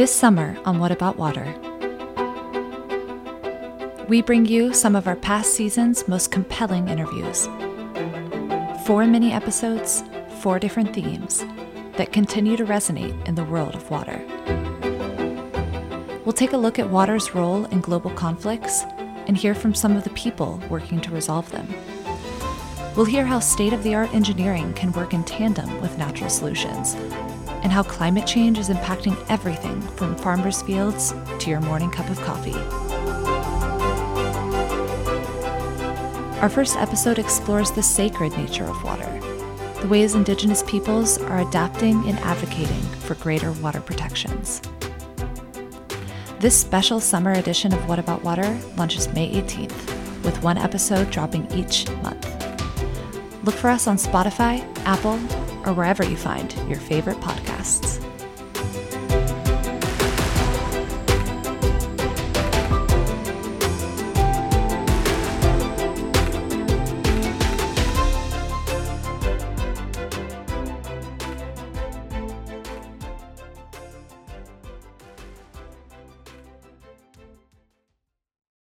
this summer on What About Water. We bring you some of our past season's most compelling interviews. 4 mini episodes, 4 different themes that continue to resonate in the world of water. We'll take a look at water's role in global conflicts and hear from some of the people working to resolve them. We'll hear how state-of-the-art engineering can work in tandem with natural solutions, and how climate change is impacting everything from farmers' fields to your morning cup of coffee. Our first episode explores the sacred nature of water, the ways Indigenous peoples are adapting and advocating for greater water protections. This special summer edition of What About Water launches May 18th, with 1 episode dropping each month. Look for us on Spotify, Apple, or wherever you find your favorite podcasts.